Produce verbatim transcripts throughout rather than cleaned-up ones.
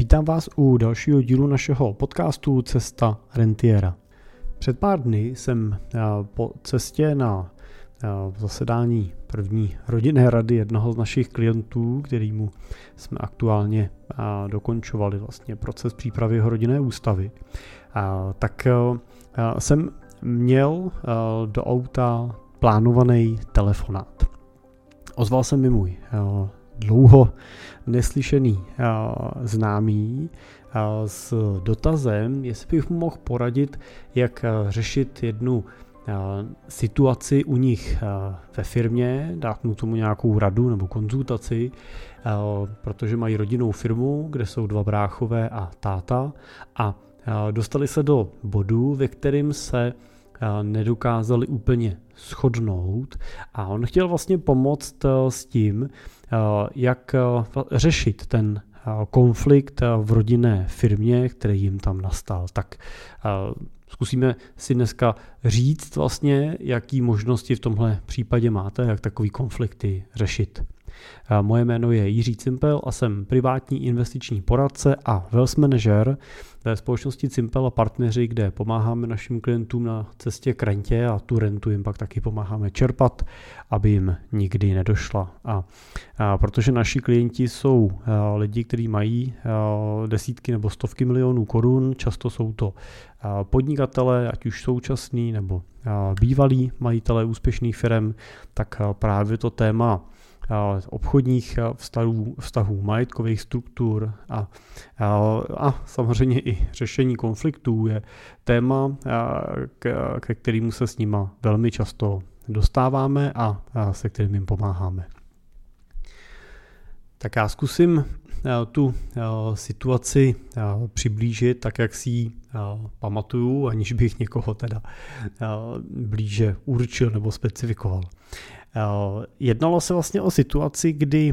Vítám vás u dalšího dílu našeho podcastu Cesta rentiera. Před pár dny jsem po cestě na zasedání první rodinné rady jednoho z našich klientů, kterýmu jsme aktuálně dokončovali vlastně proces přípravy jeho rodinné ústavy, tak jsem měl do auta plánovaný telefonát. Ozval se mi můj dlouho neslyšený známý s dotazem, jestli bych mu mohl poradit, jak řešit jednu situaci u nich ve firmě, dát mu tomu nějakou radu nebo konzultaci, protože mají rodinnou firmu, kde jsou dva bráchové a táta a dostali se do bodu, ve kterém se nedokázali úplně shodnout a on chtěl vlastně pomoct s tím, jak řešit ten konflikt v rodinné firmě, který jim tam nastal. Tak zkusíme si dneska říct vlastně, jaký možnosti v tomhle případě máte, jak takový konflikty řešit. Moje jméno je Jiří Cimpel a jsem privátní investiční poradce a wealth manager ve společnosti Cimpel a partneři, kde pomáháme našim klientům na cestě k rentě a tu rentu jim pak taky pomáháme čerpat, aby jim nikdy nedošla. A, a protože naši klienti jsou a, lidi, kteří mají a, desítky nebo stovky milionů korun, často jsou to a, podnikatele, ať už současní nebo a, bývalí majitelé úspěšných firem, tak a, právě to téma obchodních vztahů, vztahů majetkových struktur a, a, a samozřejmě i řešení konfliktů je téma, k, ke kterému se s nima velmi často dostáváme a, a se kterým jim pomáháme. Tak já zkusím tu situaci přiblížit tak, jak si ji pamatuju, aniž bych někoho teda blíže určil nebo specifikoval. Jednalo se vlastně o situaci, kdy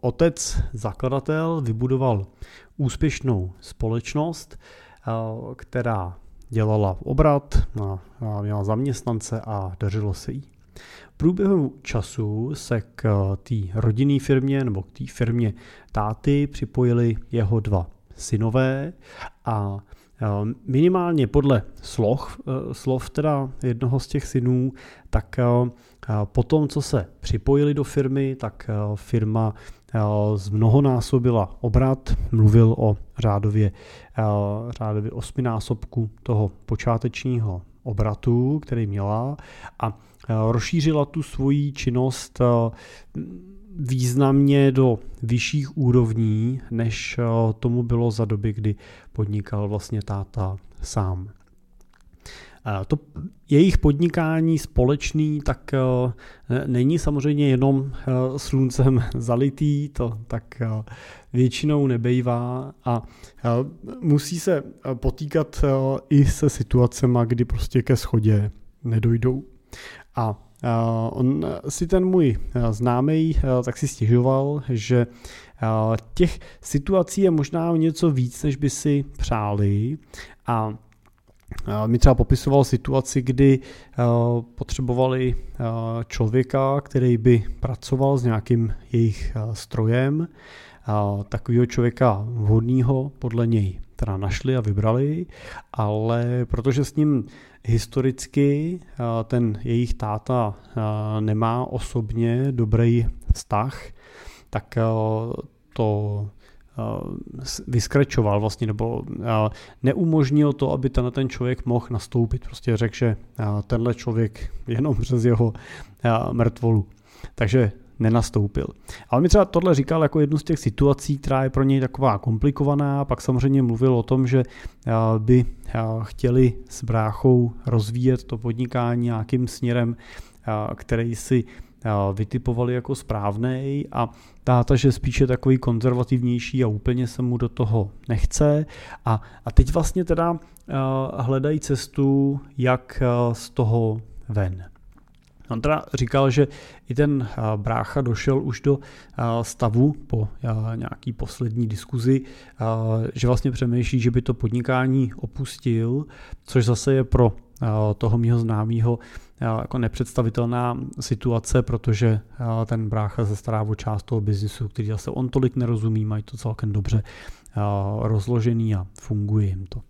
otec zakladatel vybudoval úspěšnou společnost, která dělala obrat, měla zaměstnance a dařilo se jí. V průběhu času se k té rodinné firmě nebo k té firmě táty připojili jeho dva synové a minimálně podle slov, slov teda jednoho z těch synů, tak po tom, co se připojili do firmy, tak firma zmnohonásobila obrat, mluvil o řádově, řádově osminásobku toho počátečního obratu, který měla a rozšířila tu svoji činnost významně do vyšších úrovní, než tomu bylo za doby, kdy podnikal vlastně táta sám. To jejich podnikání společný tak není samozřejmě jenom sluncem zalitý, to tak většinou nebejvá a musí se potýkat i se situacemi, kdy prostě ke shodě nedojdou. A on si ten můj známý tak si stěžoval, že těch situací je možná něco víc, než by si přáli a mi třeba popisoval situaci, kdy potřebovali člověka, který by pracoval s nějakým jejich strojem, takového člověka vhodného podle něj teda našli a vybrali, ale protože s ním historicky ten jejich táta nemá osobně dobrý vztah, tak to vyskračoval vlastně, nebo neumožnil to, aby ten, ten člověk mohl nastoupit. Prostě řekl, že tenhle člověk jenom přes jeho mrtvolu. Takže nenastoupil. Ale mi třeba tohle říkal jako jednu z těch situací, která je pro něj taková komplikovaná, pak samozřejmě mluvil o tom, že by chtěli s bráchou rozvíjet to podnikání nějakým směrem, který si vytipovali jako správnej a táta, že spíše takový konzervativnější a úplně se mu do toho nechce a, a teď vlastně teda hledají cestu, jak z toho ven. On teda říkal, že i ten brácha došel už do stavu po nějaký poslední diskuzi, že vlastně přemýšlí, že by to podnikání opustil, což zase je pro toho mýho známého jako nepředstavitelná situace, protože ten brácha se stará o část toho biznisu, který zase on tolik nerozumí, mají to celkem dobře rozložený a funguje jim to.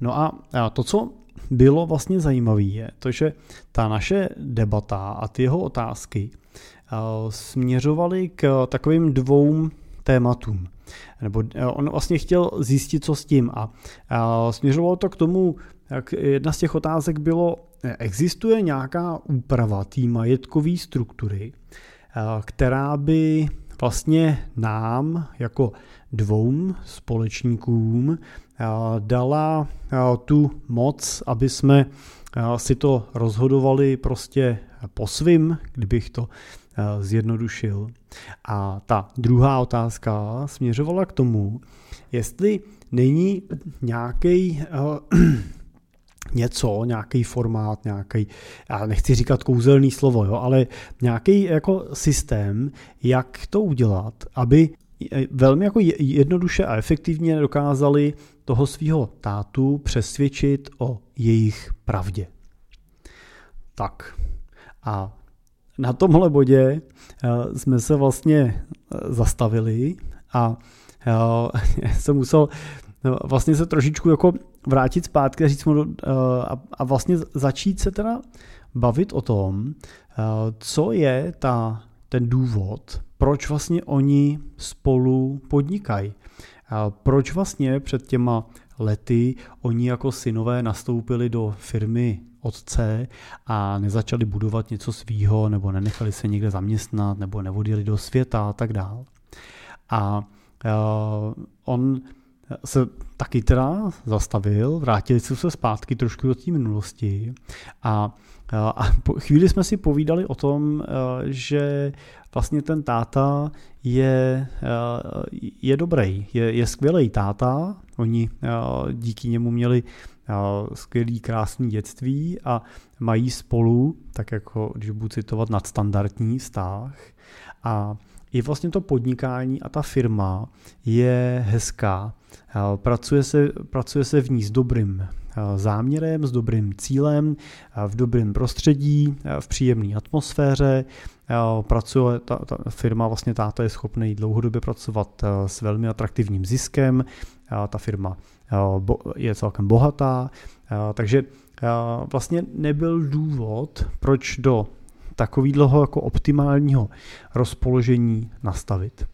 No a to, co bylo vlastně zajímavé, je to, že ta naše debata a ty jeho otázky směřovaly k takovým dvou tématům. Nebo on vlastně chtěl zjistit, co s tím. A směřovalo to k tomu, jak jedna z těch otázek bylo, existuje nějaká úprava té majetkové struktury, která by vlastně nám jako dvou společníkům dala tu moc, aby jsme si to rozhodovali prostě po svým, kdybych to zjednodušil. A ta druhá otázka směřovala k tomu, jestli není nějaký uh, něco, nějaký formát, nějaký, já nechci říkat kouzelný slovo, jo, ale nějaký jako systém, jak to udělat, aby velmi jako jednoduše a efektivně dokázali toho svého tátu přesvědčit o jejich pravdě. Tak. A na tomhle bodě jsme se vlastně zastavili a jsem musel vlastně se trošičku jako vrátit zpátky a říct mu a vlastně začít se teda bavit o tom, co je ta, ten důvod, proč vlastně oni spolu podnikají. Proč vlastně před těma lety oni jako synové nastoupili do firmy otce a nezačali budovat něco svýho, nebo nenechali se někde zaměstnat, nebo neodjeli do světa a tak dál. A uh, on se taky teda zastavil, vrátili jsme se zpátky trošku do té minulosti a, a po chvíli jsme si povídali o tom, že vlastně ten táta je, je dobrý, je, je skvělej táta, oni díky němu měli skvělý, krásný dětství a mají spolu, tak jako když budu citovat, nadstandardní vztah a i vlastně to podnikání a ta firma je hezká. Pracuje se, pracuje se v ní s dobrým záměrem, s dobrým cílem, v dobrém prostředí, v příjemné atmosféře. Pracuje, ta, ta firma, vlastně táta je schopný dlouhodobě pracovat s velmi atraktivním ziskem. Ta firma je celkem bohatá, takže vlastně nebyl důvod, proč do takový dlouho jako optimálního rozpoložení nastavit.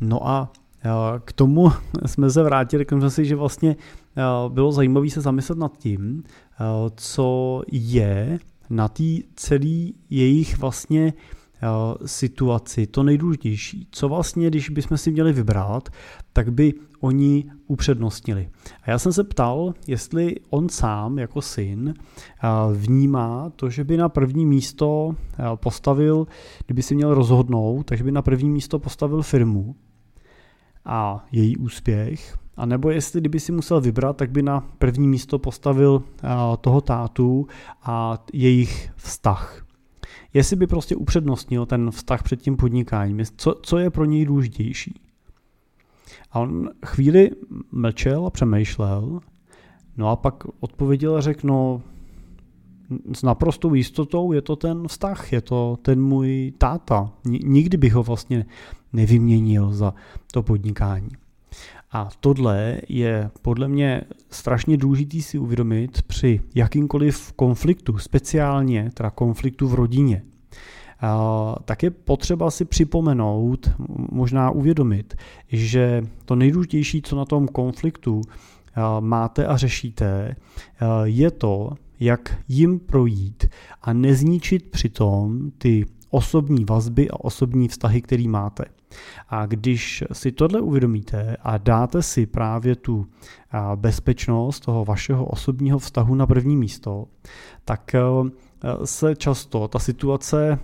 No a k tomu jsme se vrátili, k tomu si, že vlastně bylo zajímavé se zamyslet nad tím, co je na té celé jejich vlastně situaci to nejdůležitější. Co vlastně, když bychom si měli vybrat, tak by oni upřednostnili. A já jsem se ptal, jestli on sám jako syn vnímá to, že by na první místo postavil, kdyby si měl rozhodnout, takže by na první místo postavil firmu a její úspěch, a nebo jestli kdyby si musel vybrat, tak by na první místo postavil toho tátu a jejich vztah. Jestli by prostě upřednostnil ten vztah před tím podnikáním, co, co je pro něj důležitější. A on chvíli mlčel a přemýšlel, no a pak odpověděl a řekl, no, s naprostou jistotou je to ten vztah, je to ten můj táta. Nikdy bych ho vlastně nevyměnil za to podnikání. A tohle je podle mě strašně důležitý si uvědomit při jakýmkoliv konfliktu, speciálně teda konfliktu v rodině. Tak je potřeba si připomenout, možná uvědomit, že to nejdůležitější, co na tom konfliktu máte a řešíte, je to, jak jim projít a nezničit přitom ty osobní vazby a osobní vztahy, který máte. A když si tohle uvědomíte a dáte si právě tu bezpečnost toho vašeho osobního vztahu na první místo, tak se často ta situace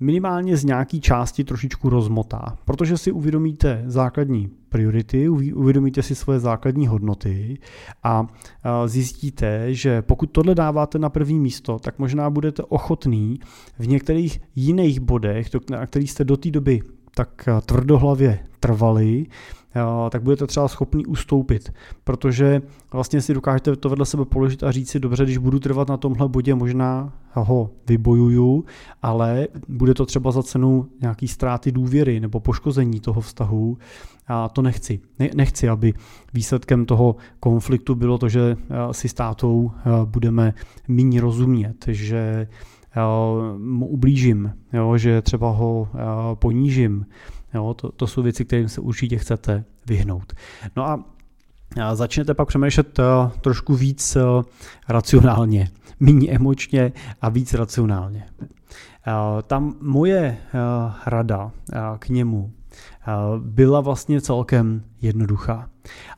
minimálně z nějaký části trošičku rozmotá, protože si uvědomíte základní priority, uvědomíte si svoje základní hodnoty a zjistíte, že pokud tohle dáváte na první místo, tak možná budete ochotný v některých jiných bodech, na kterých jste do té doby tak tvrdohlavě trvalý, tak budete třeba schopni ustoupit, protože vlastně si dokážete to vedle sebe položit a říct si, dobře, když budu trvat na tomhle bodě, možná ho vybojuju, ale bude to třeba za cenu nějaký ztráty důvěry nebo poškození toho vztahu a to nechci. Nechci, aby výsledkem toho konfliktu bylo to, že si s tátou budeme méně rozumět, že mu ublížím, jo, že třeba ho ponížím. Jo, to, to jsou věci, kterým se určitě chcete vyhnout. No a začněte pak přemýšlet trošku víc racionálně, méně emočně a víc racionálně. Tam moje rada k němu byla vlastně celkem jednoduchá.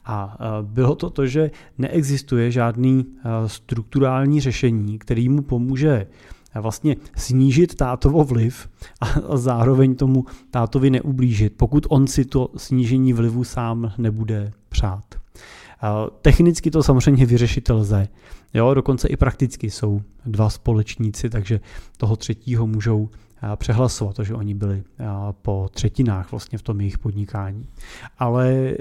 A bylo to to, že neexistuje žádný strukturální řešení, který mu pomůže vlastně snížit tátovo vliv a zároveň tomu tátovi neublížit, pokud on si to snížení vlivu sám nebude přát. Technicky to samozřejmě vyřešit lze. Jo, dokonce i prakticky jsou dva společníci, takže toho třetího můžou přehlasovat, to, že oni byli po třetinách vlastně v tom jejich podnikání. Ale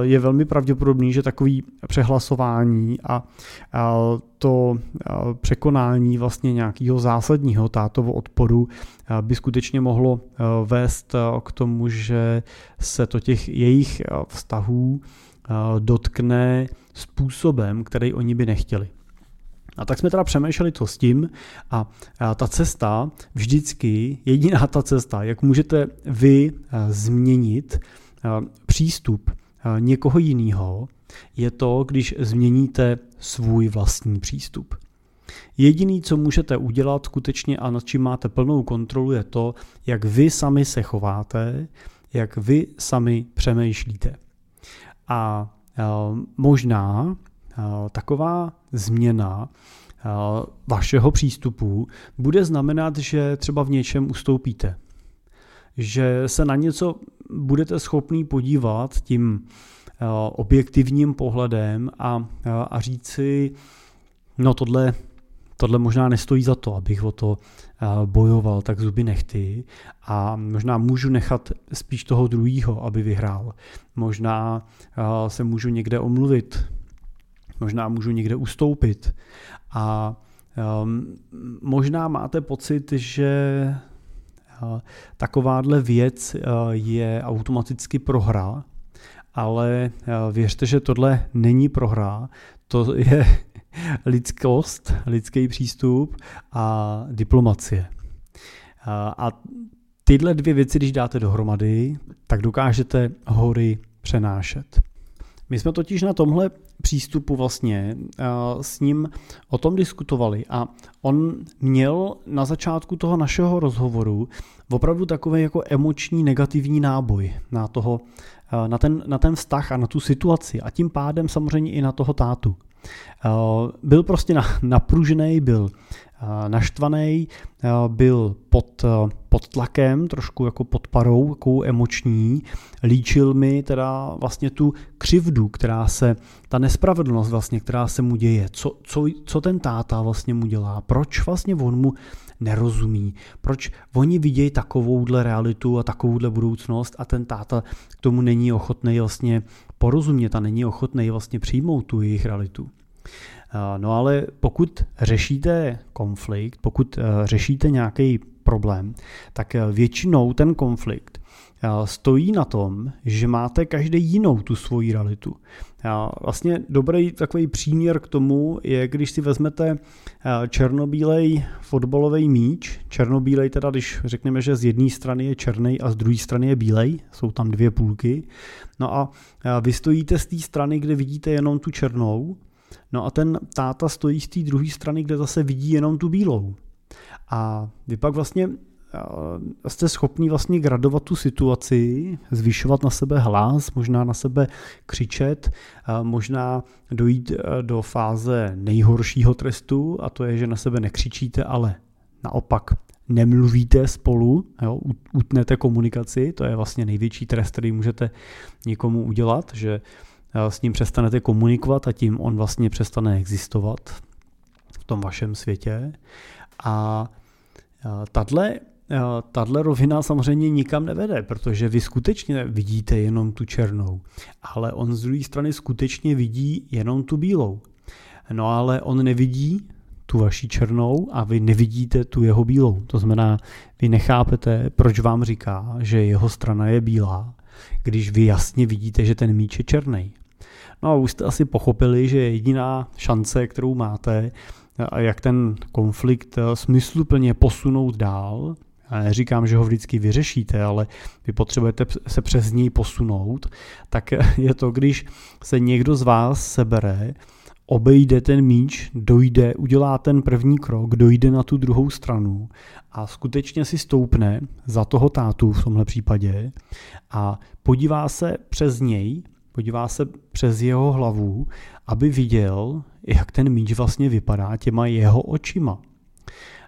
je velmi pravděpodobný, že takový přehlasování a to překonání vlastně nějakého zásadního tátovo odporu by skutečně mohlo vést k tomu, že se to těch jejich vztahů dotkne způsobem, který oni by nechtěli. A tak jsme teda přemýšleli, co s tím, a ta cesta vždycky, jediná ta cesta, jak můžete vy změnit přístup někoho jiného, je to, když změníte svůj vlastní přístup. Jediné, co můžete udělat skutečně a nad čím máte plnou kontrolu, je to, jak vy sami se chováte, jak vy sami přemýšlíte. A možná taková změna vašeho přístupu bude znamenat, že třeba v něčem ustoupíte. Že se na něco budete schopný podívat tím objektivním pohledem a, a říct si, no tohle, tohle možná nestojí za to, abych o to bojoval, tak zuby nechty a možná můžu nechat spíš toho druhýho, aby vyhrál. Možná se můžu někde omluvit, možná můžu někde ustoupit a um, možná máte pocit, že uh, takováhle věc uh, je automaticky prohra, ale uh, věřte, že tohle není prohra, to je lidskost, lidský přístup a diplomacie. Uh, a tyhle dvě věci, když dáte dohromady, tak dokážete hory přenášet. My jsme totiž na tomhle přístupu vlastně s ním o tom diskutovali a on měl na začátku toho našeho rozhovoru opravdu takový jako emoční negativní náboj na, toho, na, ten, na ten vztah a na tu situaci a tím pádem samozřejmě i na toho tátu. Byl prostě napružený, byl naštvaný, byl pod, pod tlakem, trošku jako pod parou, jako emoční, líčil mi teda vlastně tu křivdu, která se, ta nespravedlnost vlastně, která se mu děje, co, co, co ten táta vlastně mu dělá, proč vlastně on mu nerozumí, proč oni vidějí takovouhle realitu a takovouhle budoucnost a ten táta k tomu není ochotný vlastně porozumět a není ochotný vlastně přijmout tu jejich realitu. No ale pokud řešíte konflikt, pokud řešíte nějaký problém, tak většinou ten konflikt stojí na tom, že máte každý jinou tu svoji realitu. Vlastně dobrý takový příměr k tomu je, když si vezmete černobílej fotbalový míč, černobílej teda, když řekneme, že z jedné strany je černý a z druhé strany je bílej, jsou tam dvě půlky, no a vy stojíte z té strany, kde vidíte jenom tu černou, no a ten táta stojí z té druhé strany, kde zase vidí jenom tu bílou. A vy pak vlastně jste schopni vlastně gradovat tu situaci, zvyšovat na sebe hlas, možná na sebe křičet, možná dojít do fáze nejhoršího trestu, a to je, že na sebe nekřičíte, ale naopak nemluvíte spolu, jo, utnete komunikaci, to je vlastně největší trest, který můžete někomu udělat, že s ním přestanete komunikovat a tím on vlastně přestane existovat v tom vašem světě. A tato tahle rovina samozřejmě nikam nevede, protože vy skutečně vidíte jenom tu černou, ale on z druhé strany skutečně vidí jenom tu bílou. No ale on nevidí tu vaši černou a vy nevidíte tu jeho bílou. To znamená, vy nechápete, proč vám říká, že jeho strana je bílá, když vy jasně vidíte, že ten míč je černý. No a už jste asi pochopili, že jediná šance, kterou máte, jak ten konflikt smysluplně posunout dál, já neříkám, že ho vždycky vyřešíte, ale vy potřebujete se přes něj posunout, tak je to, když se někdo z vás sebere, obejde ten míč, dojde, udělá ten první krok, dojde na tu druhou stranu a skutečně si stoupne za toho tátu v tomhle případě a podívá se přes něj, podívá se přes jeho hlavu, aby viděl, jak ten míč vlastně vypadá těma jeho očima.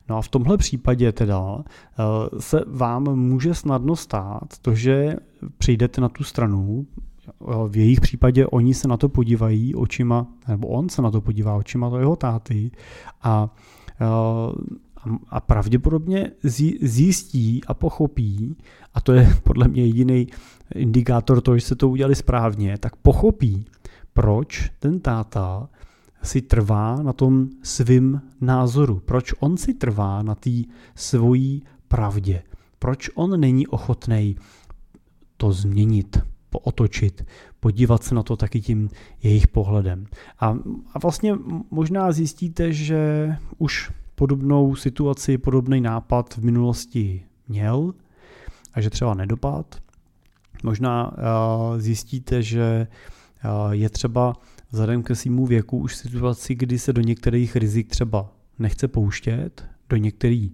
No a v tomhle případě teda se vám může snadno stát to, že přijdete na tu stranu, v jejich případě oni se na to podívají očima, nebo on se na to podívá očima toho jeho táty a, a pravděpodobně zjistí a pochopí, a to je podle mě jediný indikátor toho, že se to udělali správně, tak pochopí, proč ten táta si trvá na tom svým názoru, proč on si trvá na té svojí pravdě, proč on není ochotnej to změnit, pootočit, podívat se na to taky tím jejich pohledem. A, a vlastně možná zjistíte, že už podobnou situaci, podobný nápad v minulosti měl a že třeba nedopad. Možná uh, zjistíte, že uh, je třeba vzhledem ke svému věku už situaci, kdy se do některých rizik třeba nechce pouštět, do některé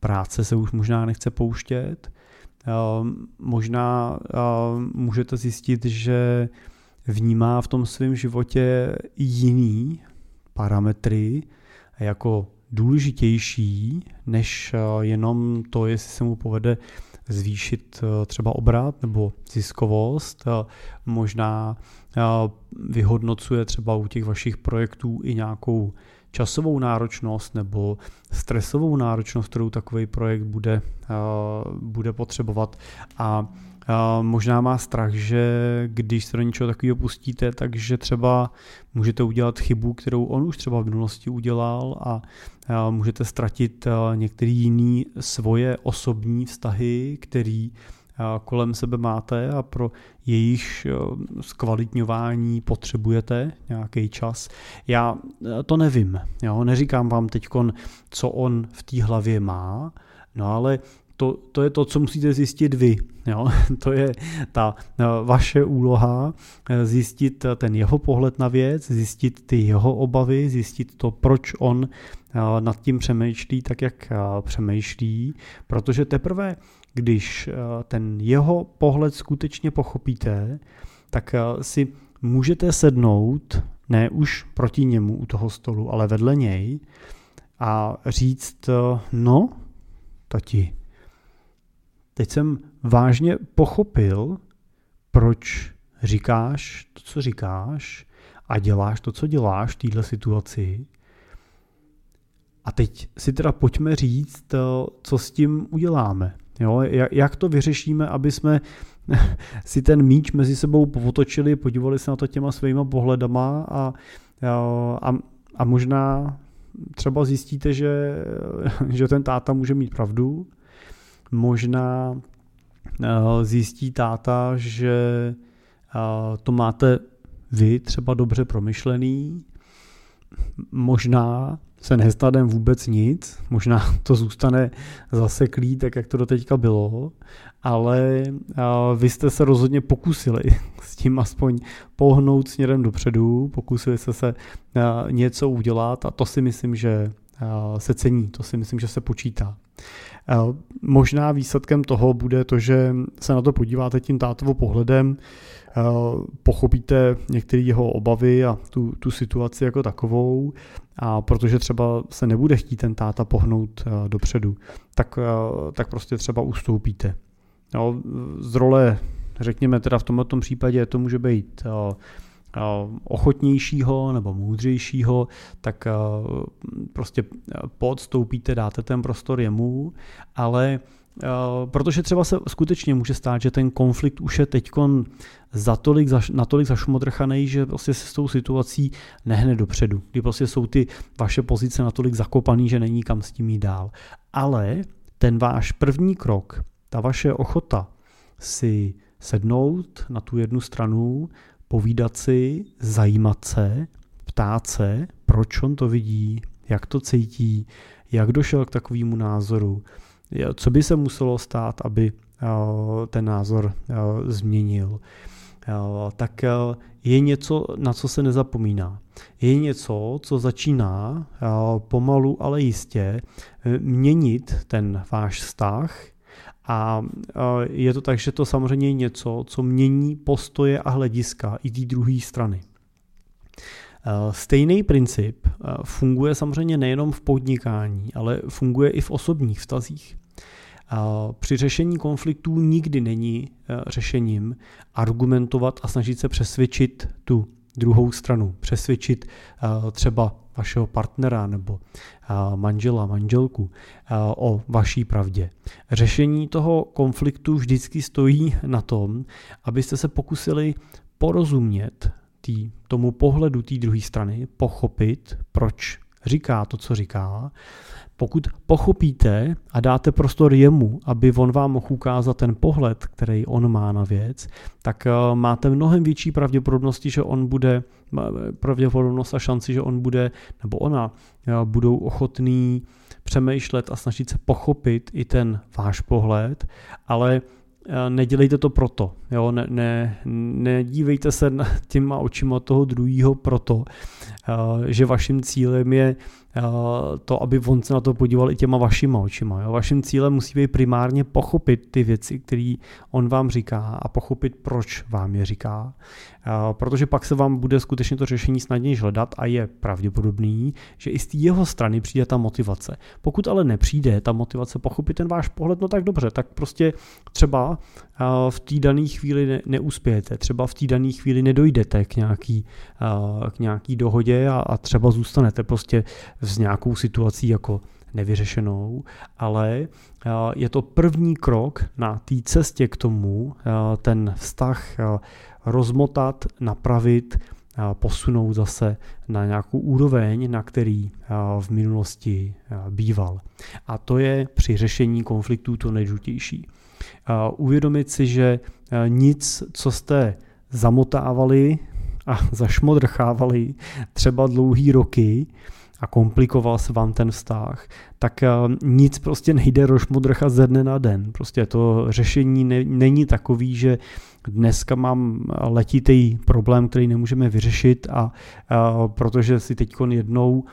práce se už možná nechce pouštět. Možná můžete zjistit, že vnímá v tom svém životě jiný parametry jako důležitější, než jenom to, jestli se mu povede zvýšit třeba obrat nebo ziskovost. Možná vyhodnocuje třeba u těch vašich projektů i nějakou časovou náročnost nebo stresovou náročnost, kterou takový projekt bude, bude potřebovat. A možná má strach, že když se do něčeho takového pustíte, takže třeba můžete udělat chybu, kterou on už třeba v minulosti udělal a můžete ztratit některé jiné svoje osobní vztahy, které kolem sebe máte a pro jejich zkvalitňování potřebujete nějaký čas. Já to nevím, jo? Neříkám vám teďkon, co on v té hlavě má, no ale To, to je to, co musíte zjistit vy. Jo? To je ta vaše úloha, zjistit ten jeho pohled na věc, zjistit ty jeho obavy, zjistit to, proč on nad tím přemýšlí tak, jak přemýšlí, protože teprve, když ten jeho pohled skutečně pochopíte, tak si můžete sednout, ne už proti němu u toho stolu, ale vedle něj a říct, no, tati, teď jsem vážně pochopil, proč říkáš to, co říkáš a děláš to, co děláš v této situaci. A teď si teda pojďme říct, co s tím uděláme. Jo? Jak to vyřešíme, aby jsme si ten míč mezi sebou potočili, podívali se na to těma svýma pohledama a, a, a možná třeba zjistíte, že, že ten táta může mít pravdu. Možná zjistí táta, že to máte vy třeba dobře promyšlený. Možná se nestane vůbec nic, možná to zůstane zaseklý, tak jak to doteďka bylo, ale vy jste se rozhodně pokusili s tím aspoň pohnout směrem dopředu, pokusili jste se něco udělat a to si myslím, že se cení, to si myslím, že se počítá. Možná výsledkem toho bude to, že se na to podíváte tím tátovým pohledem, pochopíte některé jeho obavy a tu, tu situaci jako takovou, a protože třeba se nebude chtít ten táta pohnout dopředu, tak, tak prostě třeba ustoupíte. Jo, z role, řekněme teda v tomto případě, to může být ochotnějšího nebo moudřejšího, tak prostě podstoupíte, dáte ten prostor jemu, ale Protože třeba se skutečně může stát, že ten konflikt už je teďkon zatolik, zaš, natolik zašmodrchanej, že prostě se s tou situací nehne dopředu. Kdy prostě jsou ty vaše pozice natolik zakopaný, že není kam s tím jít dál. Ale ten váš první krok, ta vaše ochota si sednout na tu jednu stranu, povídat si, zajímat se, ptát se, proč on to vidí, jak to cítí, jak došel k takovému názoru, co by se muselo stát, aby ten názor změnil, tak je něco, na co se nezapomíná. Je něco, co začíná pomalu, ale jistě měnit ten váš vztah. A je to tak, že to samozřejmě je něco, co mění postoje a hlediska i té druhé strany. Stejný princip funguje samozřejmě nejenom v podnikání, ale funguje i v osobních vztazích. Při řešení konfliktů nikdy není řešením argumentovat a snažit se přesvědčit tu druhou stranu, přesvědčit třeba vašeho partnera nebo manžela, manželku o vaší pravdě. Řešení toho konfliktu vždycky stojí na tom, abyste se pokusili porozumět Tý, tomu pohledu té druhé strany, pochopit, proč říká to, co říká. Pokud pochopíte a dáte prostor jemu, aby on vám mohl ukázat ten pohled, který on má na věc, tak máte mnohem větší pravděpodobnosti, že on bude, pravděpodobnost a šanci, že on bude, nebo ona, budou ochotný přemýšlet a snažit se pochopit i ten váš pohled, ale nedělejte to proto, jo? Ne, ne, nedívejte se těma očima toho druhého proto, že vaším cílem je to, aby on se na to podíval i těma vašima očima. Jo? Vaším cílem musí být primárně pochopit ty věci, které on vám říká a pochopit, proč vám je říká. Protože pak se vám bude skutečně to řešení snadněji hledat a je pravděpodobný, že i z té jeho strany přijde ta motivace. Pokud ale nepřijde ta motivace pochopit ten váš pohled, no tak dobře, tak prostě třeba v té dané chvíli neuspějete, třeba v té dané chvíli nedojdete k nějaký, k nějaký dohodě a, a třeba zůstanete prostě s nějakou situací jako nevyřešenou, ale je to první krok na té cestě k tomu, ten vztah rozmotat, napravit, posunout zase na nějakou úroveň, na který v minulosti býval. A to je při řešení konfliktů to nejdůležitější. Uvědomit si, že nic, co jste zamotávali a zašmodrchávali třeba dlouhý roky, a komplikoval se vám ten vztah, tak nic prostě nejde rošmodrchat ze dne na den. Prostě to řešení ne, není takový, že dneska mám letitý problém, který nemůžeme vyřešit a, a protože si teďkon jednou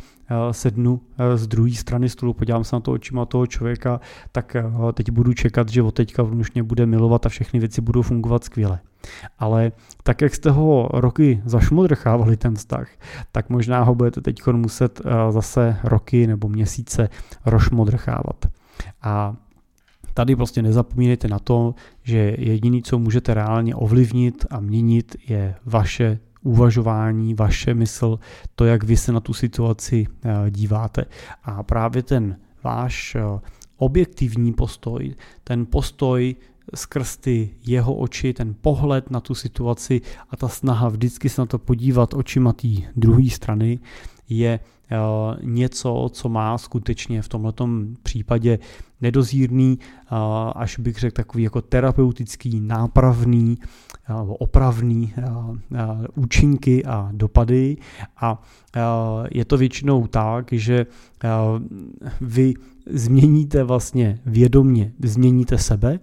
sednu z druhé strany stolu, podívám se na to očima toho člověka, tak teď budu čekat, že od teďka vnitřně bude milovat a všechny věci budou fungovat skvěle. Ale tak, jak jste ho roky zašmodrchávali ten vztah, tak možná ho budete teď muset zase roky nebo měsíce rošmodrchávat. A tady prostě nezapomínejte na to, že jediné, co můžete reálně ovlivnit a měnit, je vaše uvažování, vaše mysl, to, jak vy se na tu situaci díváte. A právě ten váš objektivní postoj, ten postoj skrz ty jeho oči, ten pohled na tu situaci a ta snaha vždycky se na to podívat očima té druhé strany je něco, co má skutečně v tomhletom případě nedozírný, až bych řekl takový jako terapeutický, nápravný, opravný účinky a dopady. A je to většinou tak, že vy změníte vlastně vědomně, změníte sebe,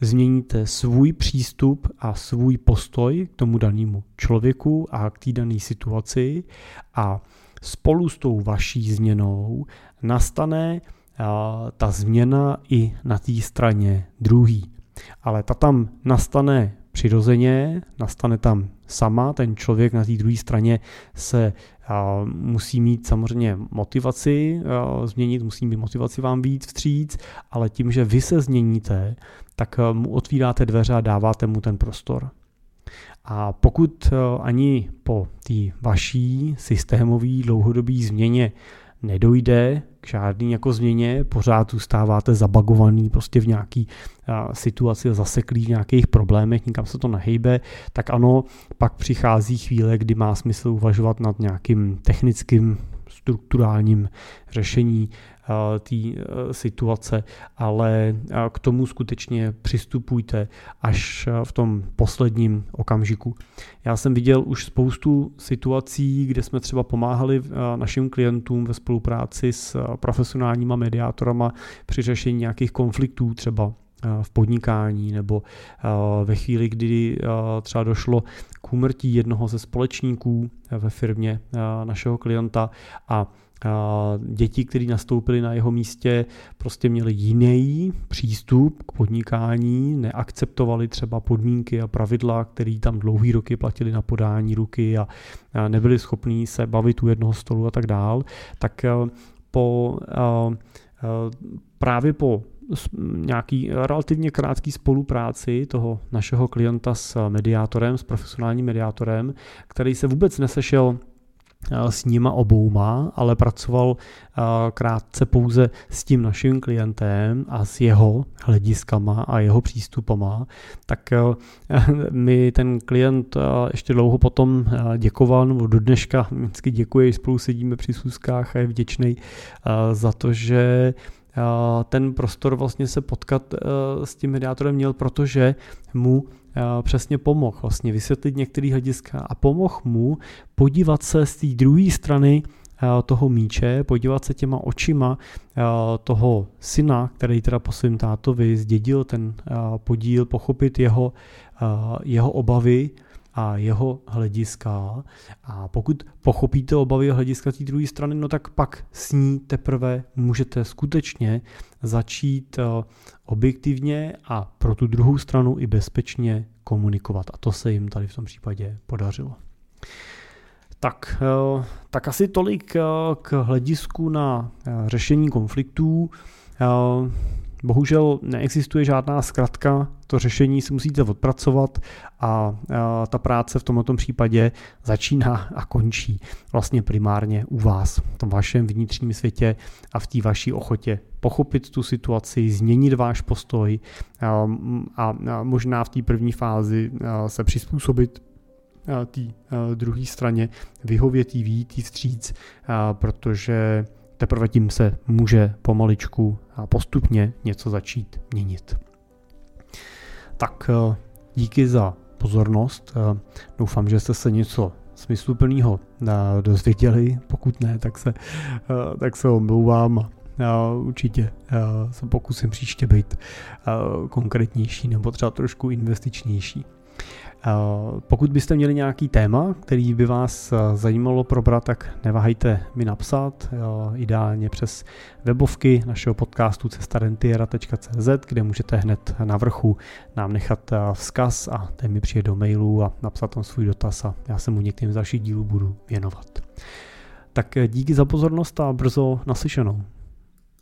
změníte svůj přístup a svůj postoj k tomu danému člověku a k té dané situaci a spolu s tou vaší změnou nastane ta změna i na té straně druhý. Ale ta tam nastane přirozeně, nastane tam sama, ten člověk na té druhé straně se uh, musí mít samozřejmě motivaci uh, změnit, musí mít motivaci vám víc vstříc, ale tím, že vy se změníte, tak uh, mu otvíráte dveře a dáváte mu ten prostor. A pokud uh, ani po té vaší systémové dlouhodobé změně nedojde k žádný jako změně, pořád zůstáváte zabagovaný prostě v nějaký a, situaci, zaseklý v nějakých problémech, nikam se to nehejbe, tak ano, pak přichází chvíle, kdy má smysl uvažovat nad nějakým technickým strukturálním řešení té situace, ale k tomu skutečně přistupujte až v tom posledním okamžiku. Já jsem viděl už spoustu situací, kde jsme třeba pomáhali našim klientům ve spolupráci s profesionálníma mediátorama při řešení nějakých konfliktů třeba v podnikání nebo ve chvíli, kdy třeba došlo k úmrtí jednoho ze společníků ve firmě našeho klienta a děti, které nastoupily na jeho místě, prostě měly jiný přístup k podnikání, neakceptovali třeba podmínky a pravidla, které tam dlouhý roky platili na podání ruky a nebyli schopní se bavit u jednoho stolu a tak dál, tak po, právě po nějaký relativně krátký spolupráci toho našeho klienta s mediátorem, s profesionálním mediátorem, který se vůbec nesešel s nima obouma, ale pracoval krátce pouze s tím naším klientem a s jeho hlediskama a jeho přístupama, tak mi ten klient ještě dlouho potom děkoval, nebo do dneška vždycky děkuji, spolu sedíme při sůzkách a je vděčný za to, že ten prostor vlastně se potkat s tím mediátorem měl, protože mu přesně pomohl vlastně vysvětlit některé hlediska a pomohl mu podívat se z té druhé strany toho míče, podívat se těma očima toho syna, který teda po svým tátovi zdědil ten podíl, pochopit jeho, jeho obavy a jeho hlediska. A pokud pochopíte obavy a hlediska té druhé strany, no tak pak s ní teprve můžete skutečně začít objektivně a pro tu druhou stranu i bezpečně komunikovat. A to se jim tady v tom případě podařilo. Tak, tak asi tolik k hledisku na řešení konfliktů. Bohužel neexistuje žádná zkratka, to řešení si musíte odpracovat a ta práce v tomto případě začíná a končí vlastně primárně u vás, v tom vašem vnitřním světě a v té vaší ochotě pochopit tu situaci, změnit váš postoj a možná v té první fázi se přizpůsobit té druhé straně, vyhovět jí, vyjít jí vstříc, protože teprve tím se může pomaličku a postupně něco začít měnit. Tak díky za pozornost. Doufám, že jste se něco smysluplného dozvěděli. Pokud ne, tak se, tak se omlouvám. Určitě se pokusím příště být konkrétnější nebo třeba trošku investičnější. Pokud byste měli nějaký téma, který by vás zajímalo probrat, tak neváhejte mi napsat, ideálně přes webovky našeho podcastu cesta rentiera tečka cé zet, kde můžete hned na vrchu nám nechat vzkaz a ten mi přijde do mailu a napsat tam svůj dotaz a já se mu některým z dalších dílů budu věnovat. Tak díky za pozornost a brzo naslyšenou.